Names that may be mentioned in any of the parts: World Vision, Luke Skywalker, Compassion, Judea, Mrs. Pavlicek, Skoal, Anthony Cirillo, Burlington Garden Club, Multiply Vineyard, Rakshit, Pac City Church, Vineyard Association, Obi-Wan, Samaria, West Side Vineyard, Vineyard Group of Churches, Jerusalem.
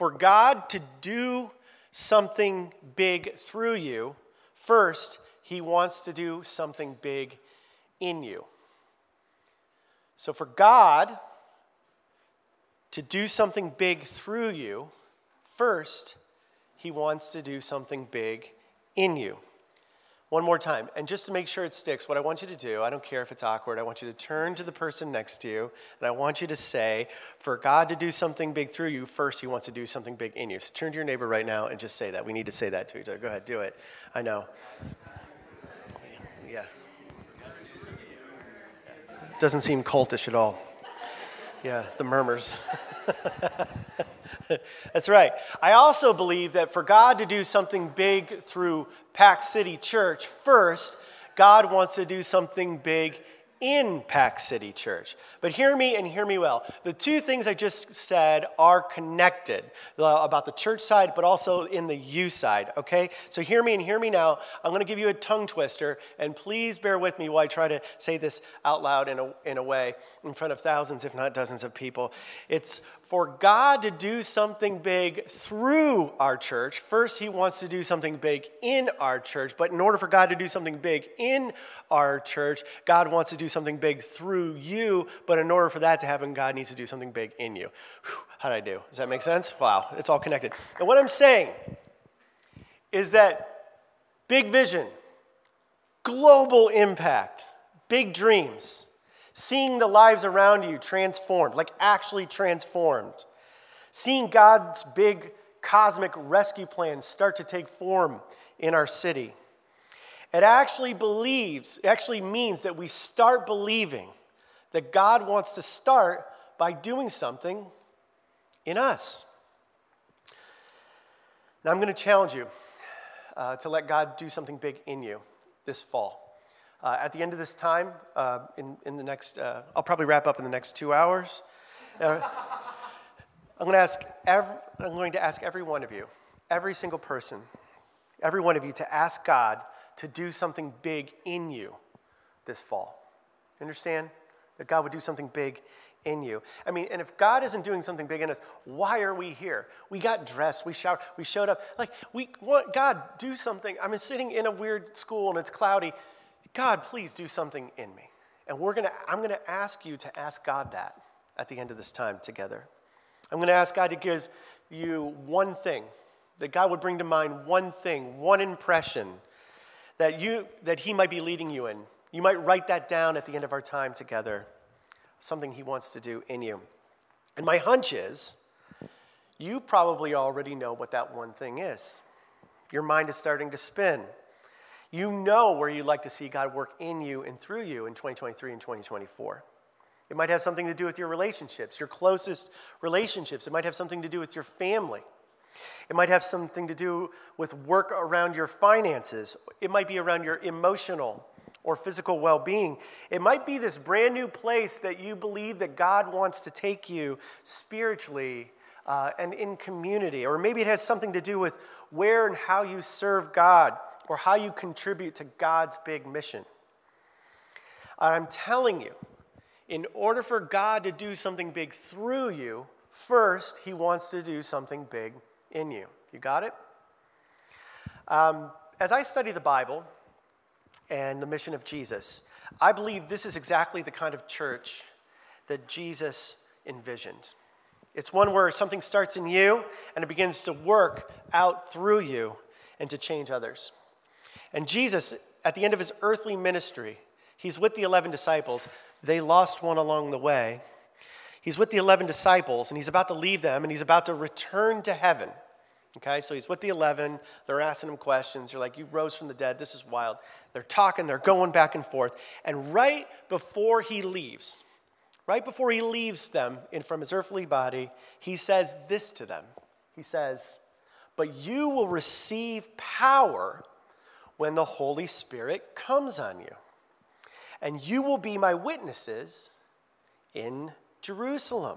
for God to do something big through you, first, he wants to do something big in you. So for God to do something big through you, first, he wants to do something big in you. One more time, and just to make sure it sticks, what I want you to do, I don't care if it's awkward, I want you to turn to the person next to you, and I want you to say, for God to do something big through you, first he wants to do something big in you. So turn to your neighbor right now and just say that. We need to say that to each other. Go ahead, do it. I know. Yeah. Doesn't seem cultish at all. Yeah, the murmurs. That's right. I also believe that for God to do something big through Pac City Church, first, God wants to do something big in Pac City Church. But hear me and hear me well. The two things I just said are connected about the church side, but also in the you side, okay? So hear me and hear me now. I'm going to give you a tongue twister, and please bear with me while I try to say this out loud in a way in front of thousands, if not dozens of people. It's for God to do something big through our church, first he wants to do something big in our church. But in order for God to do something big in our church, God wants to do something big through you. But in order for that to happen, God needs to do something big in you. Whew, how'd I do? Does that make sense? Wow, it's all connected. And what I'm saying is that big vision, global impact, big dreams, seeing the lives around you transformed, like actually transformed. Seeing God's big cosmic rescue plan start to take form in our city. It actually means that we start believing that God wants to start by doing something in us. Now I'm going to challenge you to let God do something big in you this fall. At the end of this time, I'll probably wrap up in the next 2 hours. I'm going to ask every one of you, every single person, every one of you to ask God to do something big in you this fall. Understand that God would do something big in you. I mean, and if God isn't doing something big in us, why are we here? We got dressed, we showered, we showed up. Like, we want God do something. I'm sitting in a weird school and it's cloudy. God, please do something in me. And I'm going to ask you to ask God that at the end of this time together. I'm going to ask God to give you one thing, that God would bring to mind one thing, one impression that he might be leading you in. You might write that down at the end of our time together, something he wants to do in you. And my hunch is you probably already know what that one thing is. Your mind is starting to spin. You know where you'd like to see God work in you and through you in 2023 and 2024. It might have something to do with your relationships, your closest relationships. It might have something to do with your family. It might have something to do with work around your finances. It might be around your emotional or physical well-being. It might be this brand new place that you believe that God wants to take you spiritually and in community. Or maybe it has something to do with where and how you serve God, or how you contribute to God's big mission. I'm telling you, in order for God to do something big through you, first, he wants to do something big in you. You got it? As I study the Bible and the mission of Jesus, I believe this is exactly the kind of church that Jesus envisioned. It's one where something starts in you and it begins to work out through you and to change others. And Jesus, at the end of his earthly ministry, he's with the 11 disciples. They lost one along the way. He's with the 11 disciples, and he's about to leave them, and he's about to return to heaven. Okay, so he's with the 11. They're asking him questions. They're like, you rose from the dead. This is wild. They're talking. They're going back and forth. And right before he leaves them from his earthly body, he says this to them. He says, but you will receive power when the Holy Spirit comes on you. And you will be my witnesses in Jerusalem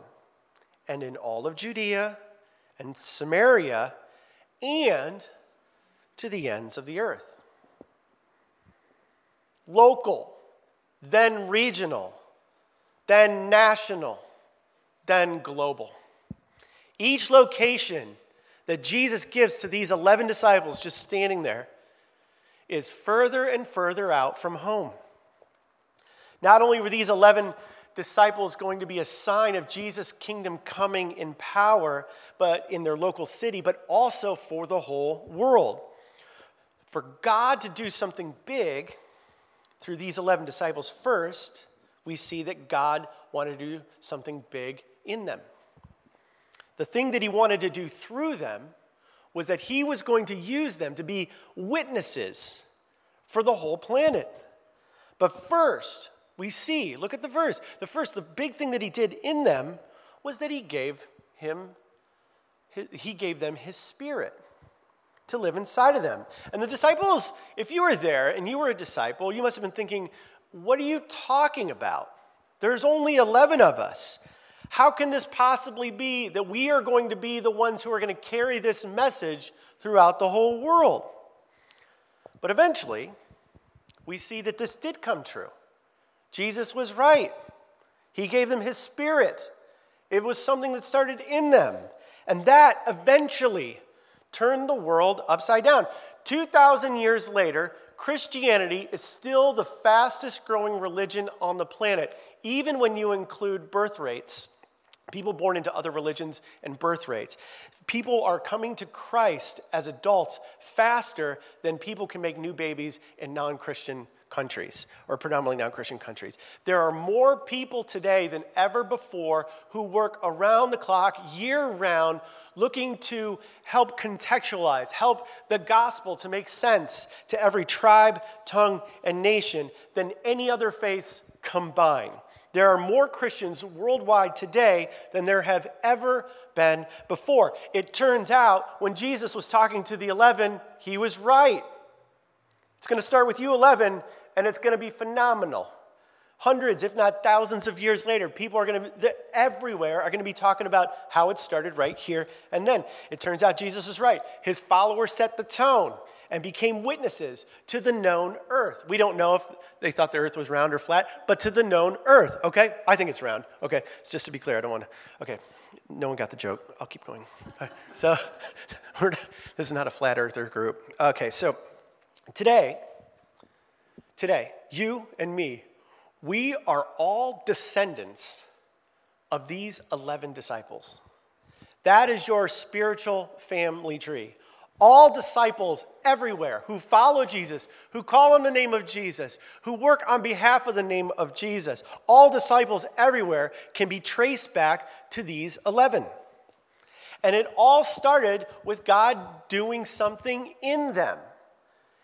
and in all of Judea and Samaria and to the ends of the earth. Local, then regional, then national, then global. Each location that Jesus gives to these 11 disciples just standing there is further and further out from home. Not only were these 11 disciples going to be a sign of Jesus' kingdom coming in power, but in their local city, but also for the whole world. For God to do something big through these 11 disciples first, we see that God wanted to do something big in them. The thing that he wanted to do through them was that he was going to use them to be witnesses for the whole planet. But first, we see, look at the verse. The big thing that he did in them was that he gave them his Spirit to live inside of them. And the disciples, if you were there and you were a disciple, you must have been thinking, what are you talking about? There's only 11 of us. How can this possibly be that we are going to be the ones who are going to carry this message throughout the whole world? But eventually, we see that this did come true. Jesus was right. He gave them his Spirit. It was something that started in them. And that eventually turned the world upside down. 2,000 years later, Christianity is still the fastest growing religion on the planet, even when you include birth rates. People born into other religions and birth rates. People are coming to Christ as adults faster than people can make new babies in non-Christian countries, or predominantly non-Christian countries. There are more people today than ever before who work around the clock, year-round, looking to help contextualize, help the gospel to make sense to every tribe, tongue, and nation than any other faiths combined. There are more Christians worldwide today than there have ever been before. It turns out when Jesus was talking to the 11, he was right. It's going to start with you 11, and it's going to be phenomenal. Hundreds, if not thousands of years later, people are going to be everywhere are going to be talking about how it started right here. And then it turns out Jesus was right. His followers set the tone and became witnesses to the known earth. We don't know if they thought the earth was round or flat, but to the known earth, okay? I think it's round, okay? It's just to be clear, I don't want to, okay. No one got the joke. I'll keep going. Right. So this is not a flat earther group. Okay, so today, you and me, we are all descendants of these 11 disciples. That is your spiritual family tree. All disciples everywhere who follow Jesus, who call on the name of Jesus, who work on behalf of the name of Jesus, all disciples everywhere can be traced back to these 11. And it all started with God doing something in them.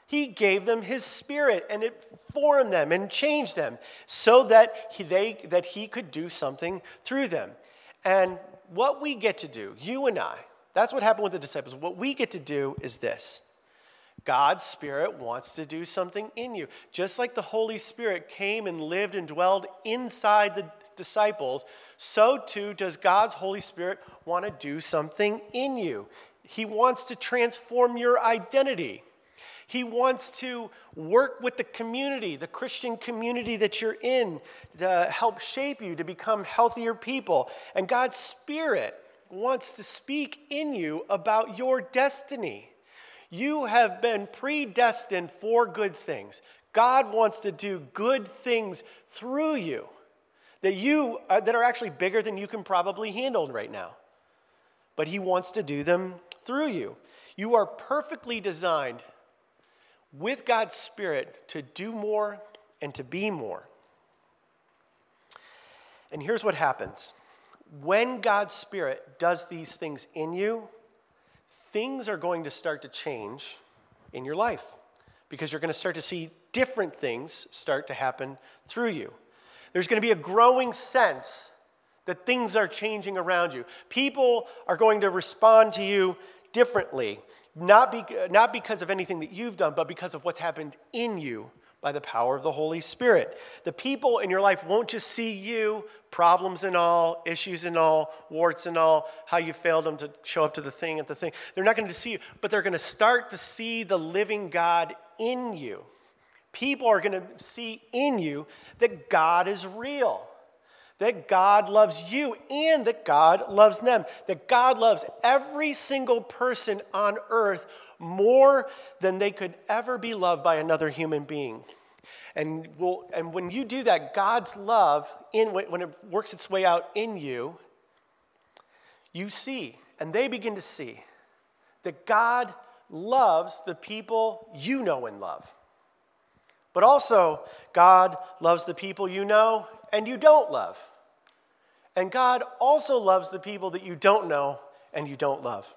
He gave them his Spirit, and it formed them and changed them so that he could do something through them. And what we get to do, you and I, that's what happened with the disciples. What we get to do is this. God's Spirit wants to do something in you. Just like the Holy Spirit came and lived and dwelled inside the disciples, so too does God's Holy Spirit want to do something in you. He wants to transform your identity. He wants to work with the community, the Christian community that you're in, to help shape you to become healthier people. And God's Spirit wants to speak in you about your destiny. You have been predestined for good things. God wants to do good things through you that are actually bigger than you can probably handle right now. But he wants to do them through you. You are perfectly designed with God's Spirit to do more and to be more. And here's what happens. When God's Spirit does these things in you, things are going to start to change in your life because you're going to start to see different things start to happen through you. There's going to be a growing sense that things are changing around you. People are going to respond to you differently, not because of anything that you've done, but because of what's happened in you by the power of the Holy Spirit. The people in your life won't just see you, problems and all, issues and all, warts and all, how you failed them to show up to the thing at the thing. They're not going to see you, but they're going to start to see the living God in you. People are going to see in you that God is real, that God loves you and that God loves them, that God loves every single person on earth more than they could ever be loved by another human being. And when you do that, God's love, when it works its way out in you, you see, and they begin to see, that God loves the people you know and love. But also, God loves the people you know and you don't love. And God also loves the people that you don't know and you don't love.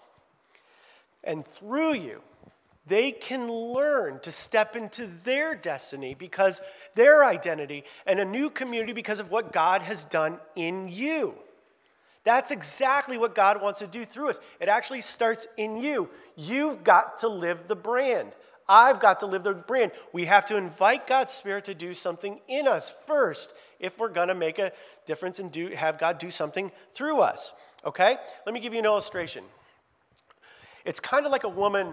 And through you, they can learn to step into their destiny because their identity and a new community because of what God has done in you. That's exactly what God wants to do through us. It actually starts in you. You've got to live the brand. I've got to live the brand. We have to invite God's Spirit to do something in us first if we're going to make a difference and have God do something through us, okay? Let me give you an illustration. It's kind of like a woman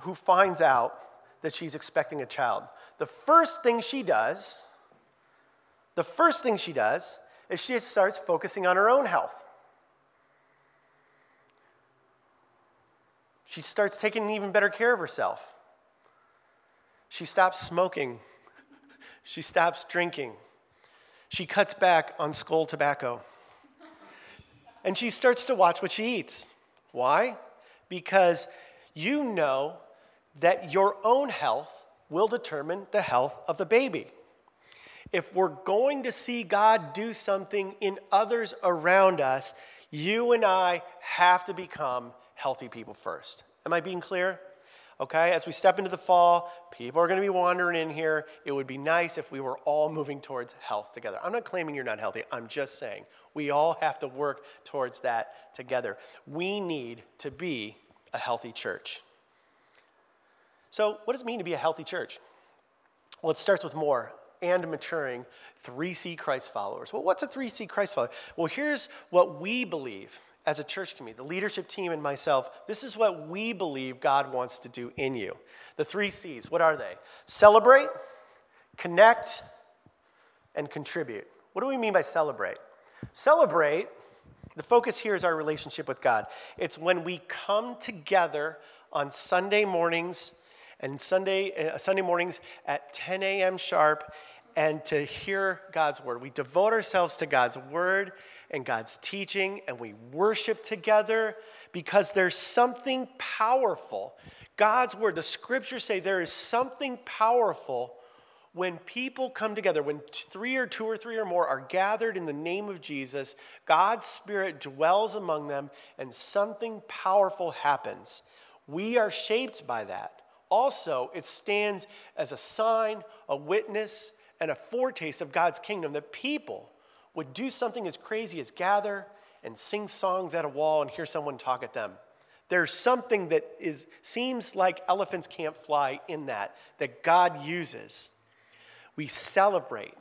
who finds out that she's expecting a child. The first thing she does is she starts focusing on her own health. She starts taking even better care of herself. She stops smoking. She stops drinking. She cuts back on Skoal tobacco. And she starts to watch what she eats. Why? Because you know that your own health will determine the health of the baby. If we're going to see God do something in others around us, you and I have to become healthy people first. Am I being clear? Okay, as we step into the fall, people are going to be wandering in here. It would be nice if we were all moving towards health together. I'm not claiming you're not healthy. I'm just saying we all have to work towards that together. We need to be a healthy church. So what does it mean to be a healthy church? Well, it starts with more. And maturing 3C Christ followers. Well, what's a 3C Christ follower? Well, here's what we believe as a church community, the leadership team and myself. This is what we believe God wants to do in you. The 3Cs, what are they? Celebrate, connect, and contribute. What do we mean by celebrate? Celebrate, the focus here is our relationship with God. It's when we come together on Sunday mornings and Sunday mornings at 10 a.m. sharp, and to hear God's word. We devote ourselves to God's word and God's teaching, and we worship together because there's something powerful. God's word, the scriptures say there is something powerful when people come together, when two or three or more are gathered in the name of Jesus, God's Spirit dwells among them, and something powerful happens. We are shaped by that. Also, it stands as a sign, a witness, and a foretaste of God's kingdom that people would do something as crazy as gather and sing songs at a wall and hear someone talk at them. There's something that seems like elephants can't fly in that God uses. We celebrate.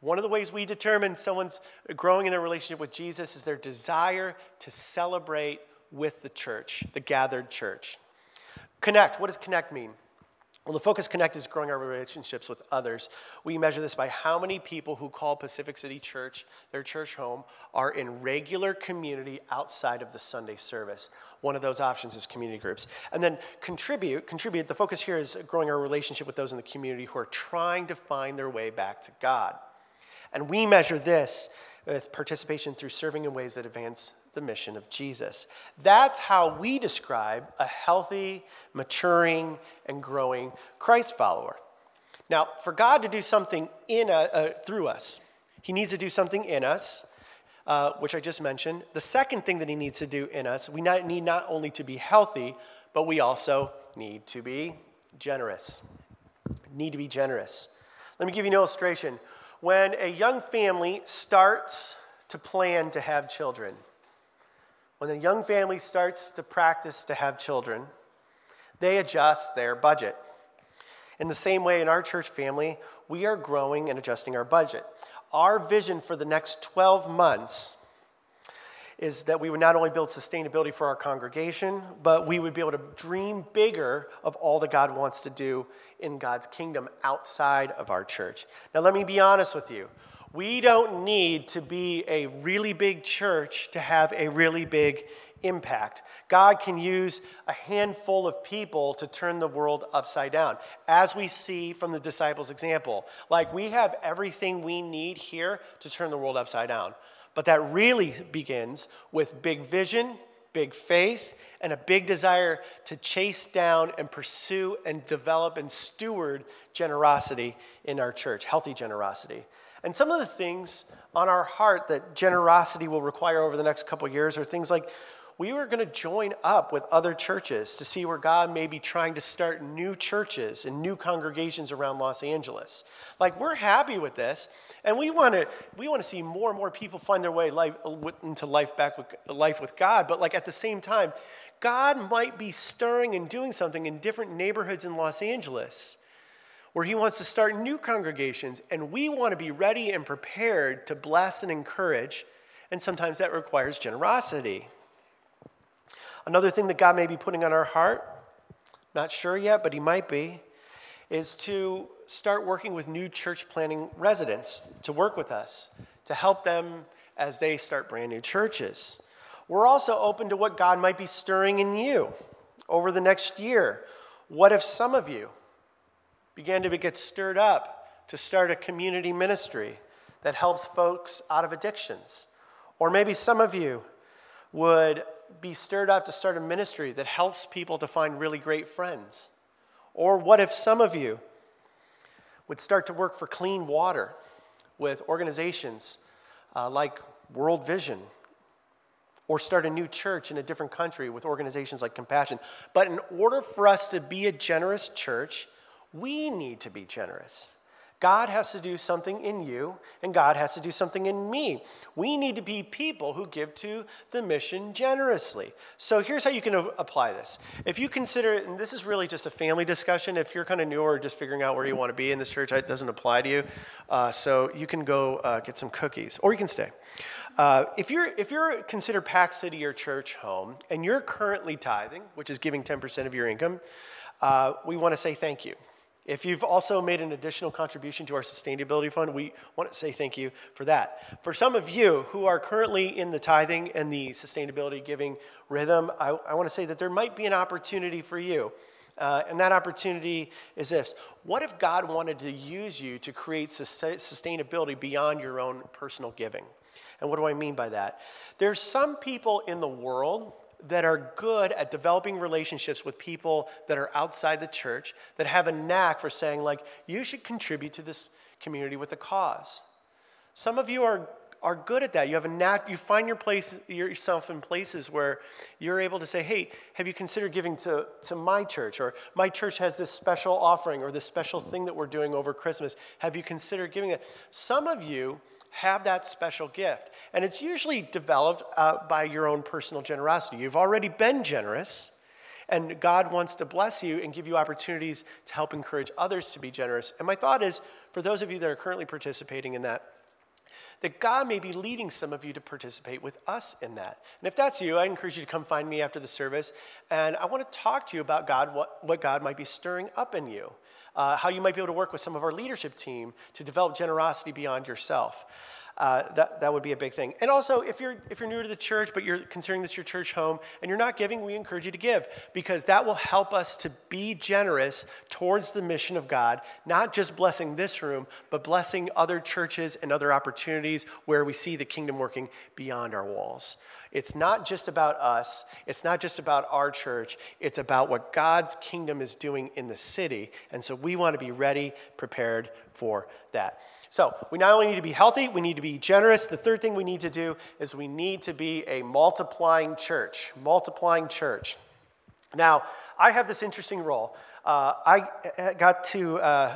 One of the ways we determine someone's growing in their relationship with Jesus is their desire to celebrate with the church, the gathered church. Connect. What does connect mean? Well, the focus connect is growing our relationships with others. We measure this by how many people who call Pacific City Church their church home are in regular community outside of the Sunday service. One of those options is community groups. And then contribute. Contribute, the focus here is growing our relationship with those in the community who are trying to find their way back to God. And we measure this with participation through serving in ways that advance the mission of Jesus. That's how we describe a healthy, maturing, and growing Christ follower. Now, for God to do something through us, he needs to do something in us, which I just mentioned. The second thing that he needs to do in us, we need not only to be healthy, but we also need to be generous. Let me give you an illustration. When a young family starts to plan to have children, when a young family starts to practice to have children, they adjust their budget. In the same way, in our church family, we are growing and adjusting our budget. Our vision for the next 12 months is that we would not only build sustainability for our congregation, but we would be able to dream bigger of all that God wants to do in God's kingdom outside of our church. Now, let me be honest with you. We don't need to be a really big church to have a really big impact. God can use a handful of people to turn the world upside down, as we see from the disciples' example. Like, we have everything we need here to turn the world upside down. But that really begins with big vision, big faith, and a big desire to chase down and pursue and develop and steward generosity in our church, healthy generosity. And some of the things on our heart that generosity will require over the next couple of years are things like, we were going to join up with other churches to see where God may be trying to start new churches and new congregations around Los Angeles. Like, we're happy with this, and we want to see more and more people find their way into life with God. But like, at the same time, God might be stirring and doing something in different neighborhoods in Los Angeles, where he wants to start new congregations, and we want to be ready and prepared to bless and encourage, and sometimes that requires generosity. Another thing that God may be putting on our heart, not sure yet, but he might be, is to start working with new church planting residents to work with us, to help them as they start brand new churches. We're also open to what God might be stirring in you over the next year. What if some of you began to get stirred up to start a community ministry that helps folks out of addictions? Or maybe some of you would be stirred up to start a ministry that helps people to find really great friends. Or what if some of you would start to work for clean water with organizations like World Vision, or start a new church in a different country with organizations like Compassion? But in order for us to be a generous church, we need to be generous. God has to do something in you, and God has to do something in me. We need to be people who give to the mission generously. So here's how you can apply this. If you consider, and this is really just a family discussion, if you're kind of new or just figuring out where you want to be in this church, it doesn't apply to you. So you can go get some cookies, or you can stay. If you're consider Pac City your church home, and you're currently tithing, which is giving 10% of your income, we want to say thank you. If you've also made an additional contribution to our sustainability fund, we want to say thank you for that. For some of you who are currently in the tithing and the sustainability giving rhythm, I want to say that there might be an opportunity for you. And that opportunity is this. What if God wanted to use you to create sustainability beyond your own personal giving? And what do I mean by that? There's some people in the world that are good at developing relationships with people that are outside the church, that have a knack for saying, like, you should contribute to this community with a cause. Some of you are good at that. You have a knack. You find yourself in places where you're able to say, hey, have you considered giving to my church? Or my church has this special offering or this special thing that we're doing over Christmas. Have you considered giving that? Some of you have that special gift. And it's usually developed by your own personal generosity. You've already been generous, and God wants to bless you and give you opportunities to help encourage others to be generous. And my thought is, for those of you that are currently participating in that, that God may be leading some of you to participate with us in that. And if that's you, I encourage you to come find me after the service, and I want to talk to you about God, what God might be stirring up in you, how you might be able to work with some of our leadership team to develop generosity beyond yourself. That would be a big thing. And also, if you're new to the church, but you're considering this your church home, and you're not giving, we encourage you to give, because that will help us to be generous towards the mission of God, not just blessing this room, but blessing other churches and other opportunities where we see the kingdom working beyond our walls. It's not just about us. It's not just about our church. It's about what God's kingdom is doing in the city. And so we want to be ready, prepared for that. So we not only need to be healthy, we need to be generous. The third thing we need to do is we need to be a multiplying church. Multiplying church. Now, I have this interesting role. I got to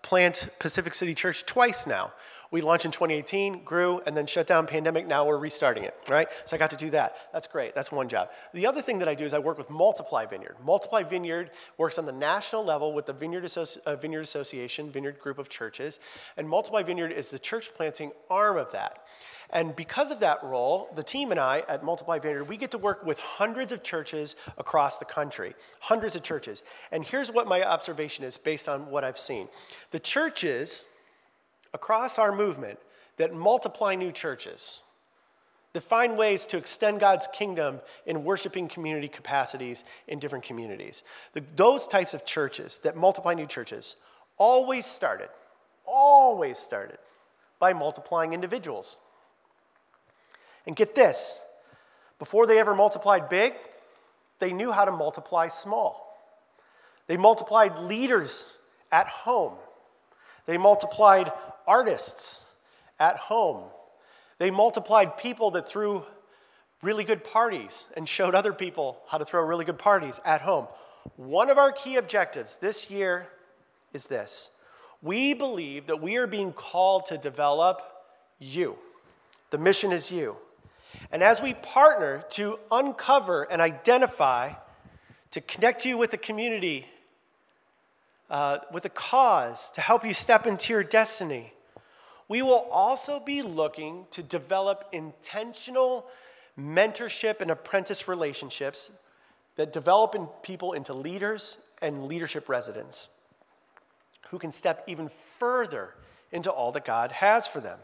plant Pacific City Church twice now. We launched in 2018, grew, and then shut down, pandemic. Now we're restarting it, right? So I got to do that. That's great. That's one job. The other thing that I do is I work with Multiply Vineyard. Multiply Vineyard works on the national level with the Vineyard Association, Vineyard Group of Churches, and Multiply Vineyard is the church planting arm of that. And because of that role, the team and I at Multiply Vineyard, we get to work with hundreds of churches across the country, hundreds of churches. And here's what my observation is based on what I've seen. The churches across our movement that multiply new churches, that find ways to extend God's kingdom in worshiping community capacities in different communities. Those types of churches that multiply new churches always started by multiplying individuals. And get this, before they ever multiplied big, they knew how to multiply small. They multiplied leaders at home. They multiplied artists at home. They multiplied people that threw really good parties and showed other people how to throw really good parties at home. One of our key objectives this year is this. We believe that we are being called to develop you. The mission is you. And as we partner to uncover and identify, to connect you with the community, with a cause, to help you step into your destiny, we will also be looking to develop intentional mentorship and apprentice relationships that develop in people into leaders and leadership residents who can step even further into all that God has for them.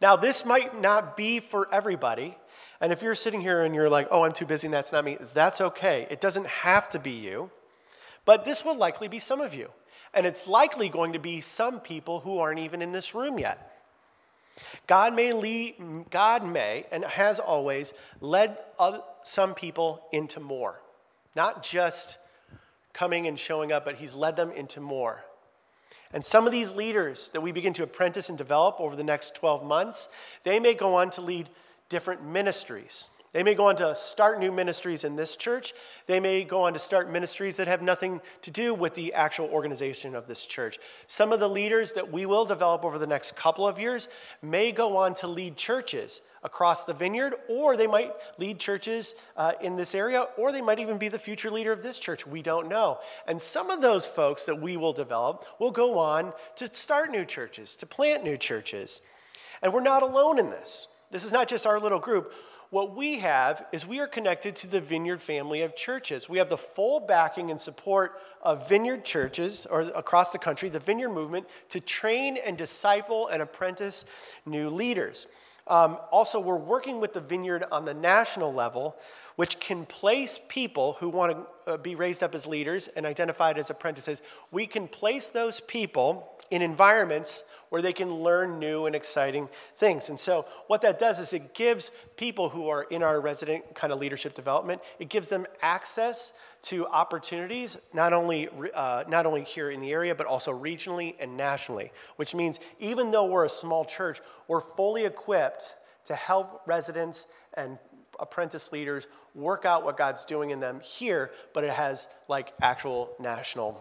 Now, this might not be for everybody, and if you're sitting here and you're like, oh, I'm too busy and that's not me, that's okay. It doesn't have to be you, but this will likely be some of you, and it's likely going to be some people who aren't even in this room yet. God may, and has always, led some people into more. Not just coming and showing up, but he's led them into more. And some of these leaders that we begin to apprentice and develop over the next 12 months, they may go on to lead different ministries. They may go on to start new ministries in this church. They may go on to start ministries that have nothing to do with the actual organization of this church. Some of the leaders that we will develop over the next couple of years may go on to lead churches across the vineyard, or they might lead churches in this area, or they might even be the future leader of this church. We don't know. And some of those folks that we will develop will go on to start new churches, to plant new churches. And we're not alone in this. This is not just our little group. What we have is we are connected to the Vineyard family of churches. We have the full backing and support of Vineyard churches or across the country, the Vineyard movement, to train and disciple and apprentice new leaders. Also, we're working with the Vineyard on the national level, which can place people who want to be raised up as leaders and identified as apprentices. We can place those people in environments where they can learn new and exciting things. And so what that does is it gives people who are in our resident kind of leadership development, it gives them access to opportunities, not only here in the area, but also regionally and nationally, which means even though we're a small church, we're fully equipped to help residents and apprentice leaders work out what God's doing in them here, but it has like actual national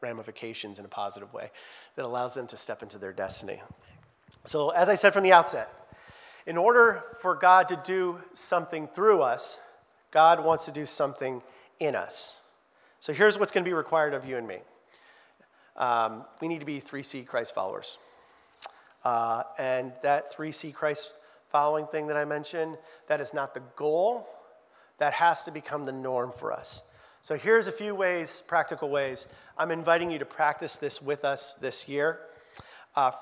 ramifications in a positive way that allows them to step into their destiny. So as I said from the outset, in order for God to do something through us, God wants to do something in us. So here's what's going to be required of you and me. We need to be 3C Christ followers. And that 3C Christ following thing that I mentioned, that is not the goal. That has to become the norm for us. So here's a few ways, practical ways. I'm inviting you to practice this with us this year.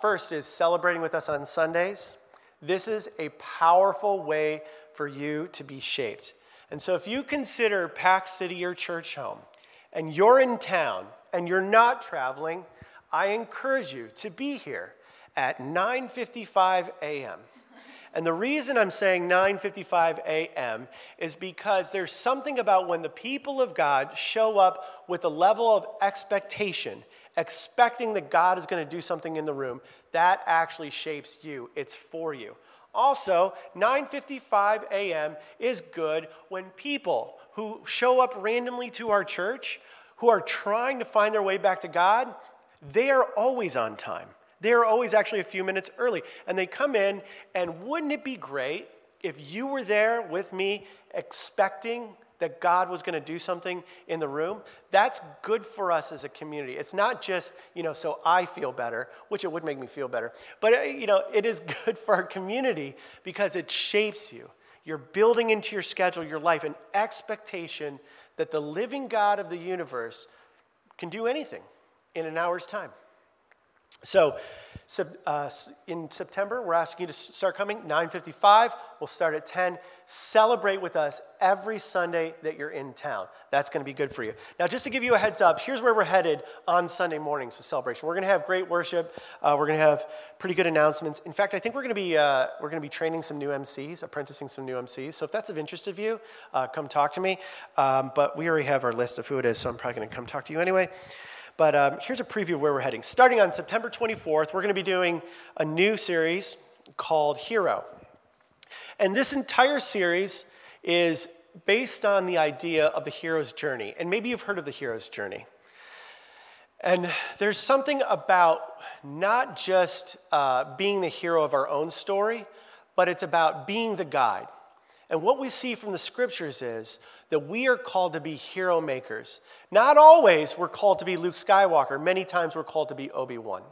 First is celebrating with us on Sundays. This is a powerful way for you to be shaped. And so if you consider Pac City your church home, and you're in town, and you're not traveling, I encourage you to be here at 9:55 a.m. And the reason I'm saying 9:55 a.m. is because there's something about when the people of God show up with a level of expectation, expecting that God is going to do something in the room, that actually shapes you. It's for you. Also, 9:55 a.m. is good when people who show up randomly to our church, who are trying to find their way back to God, they are always on time. They are always actually a few minutes early. And they come in, and wouldn't it be great if you were there with me expecting that God was going to do something in the room? That's good for us as a community. It's not just, so I feel better, which it would make me feel better. But, it is good for our community because it shapes you. You're building into your schedule, your life, an expectation that the living God of the universe can do anything. in an hour's time. So in September, we're asking you to start coming, 9:55. We'll start at 10. Celebrate with us every Sunday that you're in town. That's going to be good for you. Now, just to give you a heads up, here's where we're headed on Sunday mornings with celebration. We're going to have great worship. We're going to have pretty good announcements. In fact, I think we're going to be training some new MCs, apprenticing some new MCs. So if that's of interest of you, come talk to me. But we already have our list of who it is, so I'm probably going to come talk to you anyway. But here's a preview of where we're heading. Starting on September 24th, we're going to be doing a new series called Hero. And this entire series is based on the idea of the hero's journey. And maybe you've heard of the hero's journey. And there's something about not just being the hero of our own story, but it's about being the guide. And what we see from the scriptures is that we are called to be hero makers. Not always we're called to be Luke Skywalker. Many times we're called to be Obi-Wan.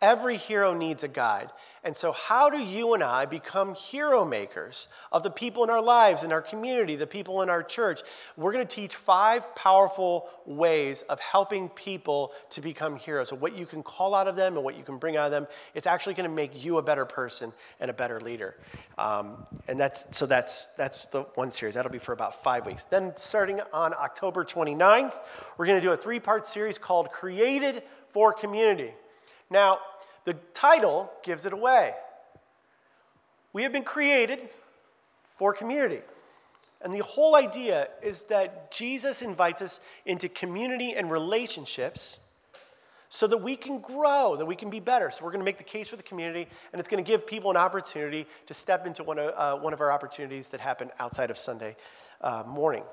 Every hero needs a guide. And so how do you and I become hero makers of the people in our lives, in our community, the people in our church? We're going to teach 5 powerful ways of helping people to become heroes. So what you can call out of them and what you can bring out of them, it's actually going to make you a better person and a better leader. And that's the one series. That'll be for about 5 weeks. Then starting on October 29th, we're going to do a 3-part series called Created for Community. Now, the title gives it away. We have been created for community. And the whole idea is that Jesus invites us into community and relationships so that we can grow, that we can be better. So we're going to make the case for the community, and it's going to give people an opportunity to step into one of our opportunities that happen outside of Sunday morning.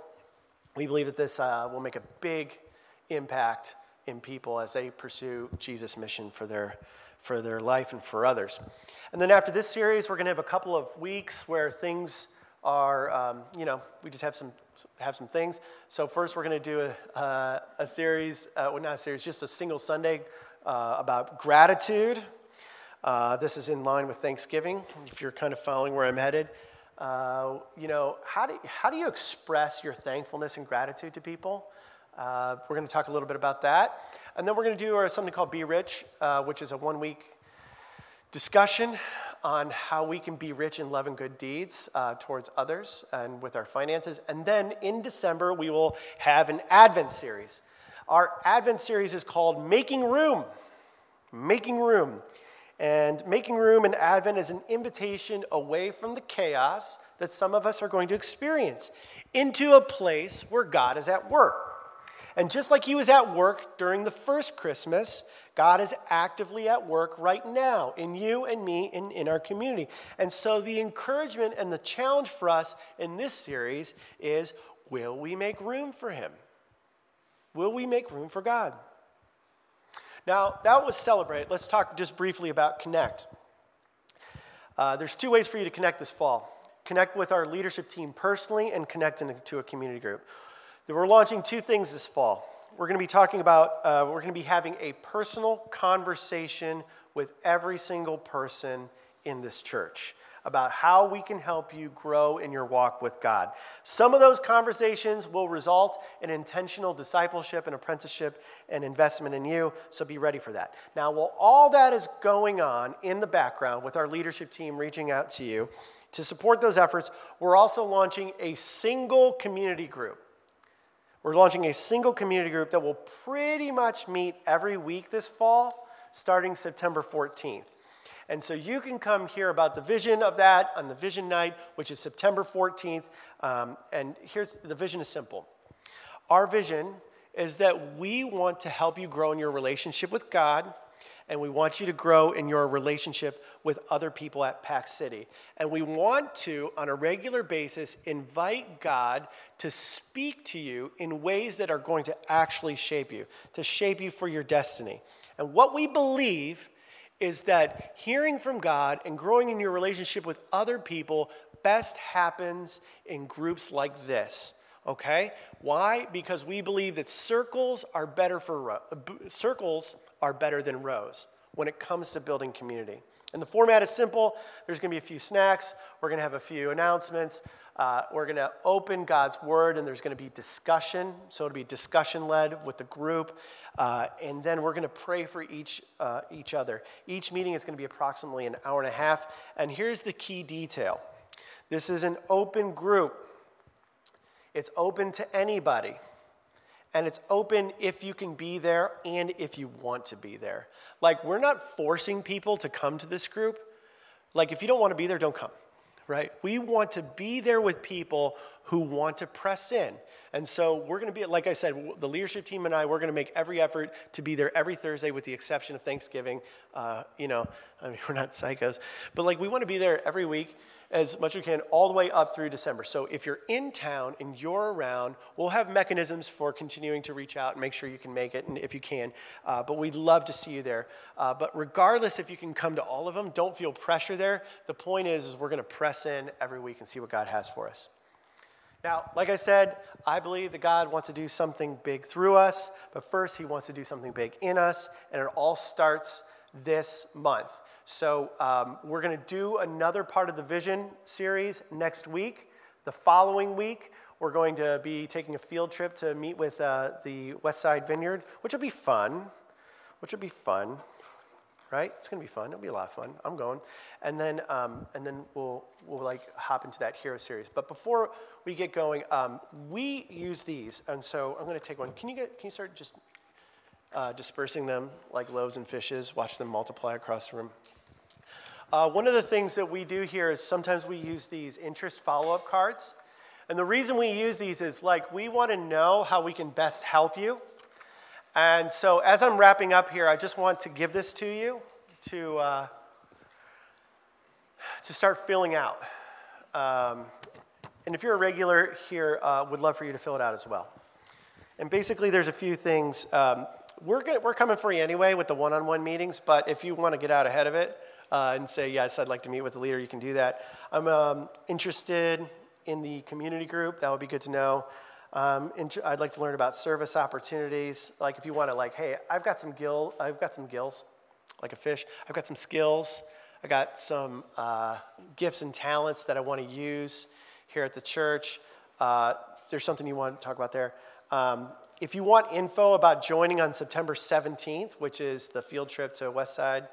We believe that this will make a big impact in people as they pursue Jesus' mission for their life and for others. And then after this series, we're going to have a couple of weeks where things are, we just have some things. So first, we're going to do a series, just a single Sunday about gratitude. This is in line with Thanksgiving. If you're kind of following where I'm headed, how do you express your thankfulness and gratitude to people? We're going to talk a little bit about that. And then we're going to do something called Be Rich, which is a 1-week discussion on how we can be rich in love and good deeds towards others and with our finances. And then in December, we will have an Advent series. Our Advent series is called Making Room. Making Room. And Making Room in Advent is an invitation away from the chaos that some of us are going to experience into a place where God is at work. And just like he was at work during the first Christmas, God is actively at work right now in you and me and in our community. And so the encouragement and the challenge for us in this series is, will we make room for him? Will we make room for God? Now, that was Celebrate. Let's talk just briefly about Connect. There's 2 ways for you to connect this fall. Connect with our leadership team personally and connect into a community group. We're launching 2 things this fall. We're going to be talking about, we're going to be having a personal conversation with every single person in this church about how we can help you grow in your walk with God. Some of those conversations will result in intentional discipleship and apprenticeship and investment in you, so be ready for that. Now, while all that is going on in the background with our leadership team reaching out to you to support those efforts, we're also launching a single community group. We're launching a single community group that will pretty much meet every week this fall, starting September 14th. And so you can come hear about the vision of that on the vision night, which is September 14th. And here's the vision is simple. Our vision is that we want to help you grow in your relationship with God, and we want you to grow in your relationship with other people at Pac City. And we want to, on a regular basis, invite God to speak to you in ways that are going to actually shape you, to shape you for your destiny. And what we believe is that hearing from God and growing in your relationship with other people best happens in groups like this. Okay? Why? Because we believe that circles are better than rows when it comes to building community. And the format is simple. There's going to be a few snacks. We're going to have a few announcements. We're going to open God's Word, and there's going to be discussion. So it'll be discussion-led with the group. And then we're going to pray for each other. Each meeting is going to be approximately an hour and a half. And here's the key detail. This is an open group. It's open to anybody. And it's open if you can be there and if you want to be there. Like, we're not forcing people to come to this group. Like, if you don't want to be there, don't come. Right? We want to be there with people who want to press in. And so we're going to be, like I said, the leadership team and I, we're going to make every effort to be there every Thursday with the exception of Thanksgiving. We're not psychos. But, like, we want to be there every week as much as we can all the way up through December. So if you're in town and you're around, we'll have mechanisms for continuing to reach out and make sure you can make it and if you can. But we'd love to see you there. But regardless if you can come to all of them, don't feel pressure there. The point is we're going to press in every week and see what God has for us. Now, like I said, I believe that God wants to do something big through us, but first he wants to do something big in us, and it all starts this month. So we're going to do another part of the Vision series next week. The following week, we're going to be taking a field trip to meet with the West Side Vineyard, which will be fun, right? It's going to be fun. It'll be a lot of fun. I'm going. And then we'll like hop into that hero series. But before we get going, we use these, and so I'm going to take one. Can you start just dispersing them like loaves and fishes? Watch them multiply across the room. One of the things that we do here is sometimes we use these interest follow-up cards. And the reason we use these is, like, we want to know how we can best help you. And so as I'm wrapping up here, I just want to give this to you to start filling out. And if you're a regular here, would love for you to fill it out as well. And basically there's a few things. We're coming for you anyway with the one-on-one meetings, but if you want to get out ahead of it, and say, yes, I'd like to meet with the leader, you can do that. I'm interested in the community group. That would be good to know. I'd like to learn about service opportunities. Like, if you want to, like, hey, I've got some gills, like a fish. I've got some skills. I got some gifts and talents that I want to use here at the church. There's something you want to talk about there. If you want info about joining on September 17th, which is the field trip to Westside,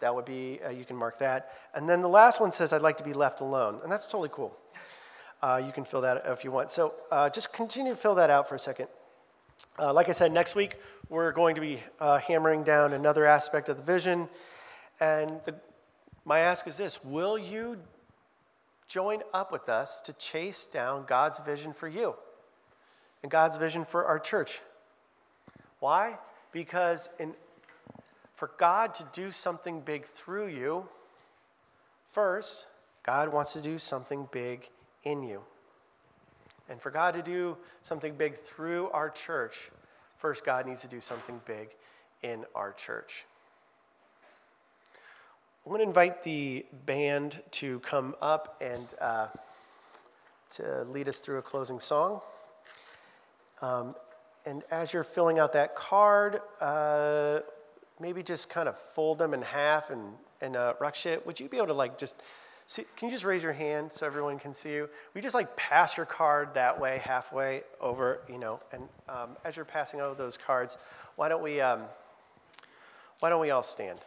that would be, you can mark that. And then the last one says, I'd like to be left alone. And that's totally cool. You can fill that out if you want. So just continue to fill that out for a second. Like I said, next week we're going to be hammering down another aspect of the vision. And my ask is this: will you join up with us to chase down God's vision for you and God's vision for our church? Why? Because for God to do something big through you, first, God wants to do something big in you. And for God to do something big through our church, first, God needs to do something big in our church. I'm going to invite the band to come up and to lead us through a closing song. And as you're filling out that card, maybe just kind of fold them in half and Rakshit, would you be able to, like, just see, can you just raise your hand so everyone can see you? We just, like, pass your card that way, halfway over, and as you're passing over those cards, why don't we all stand?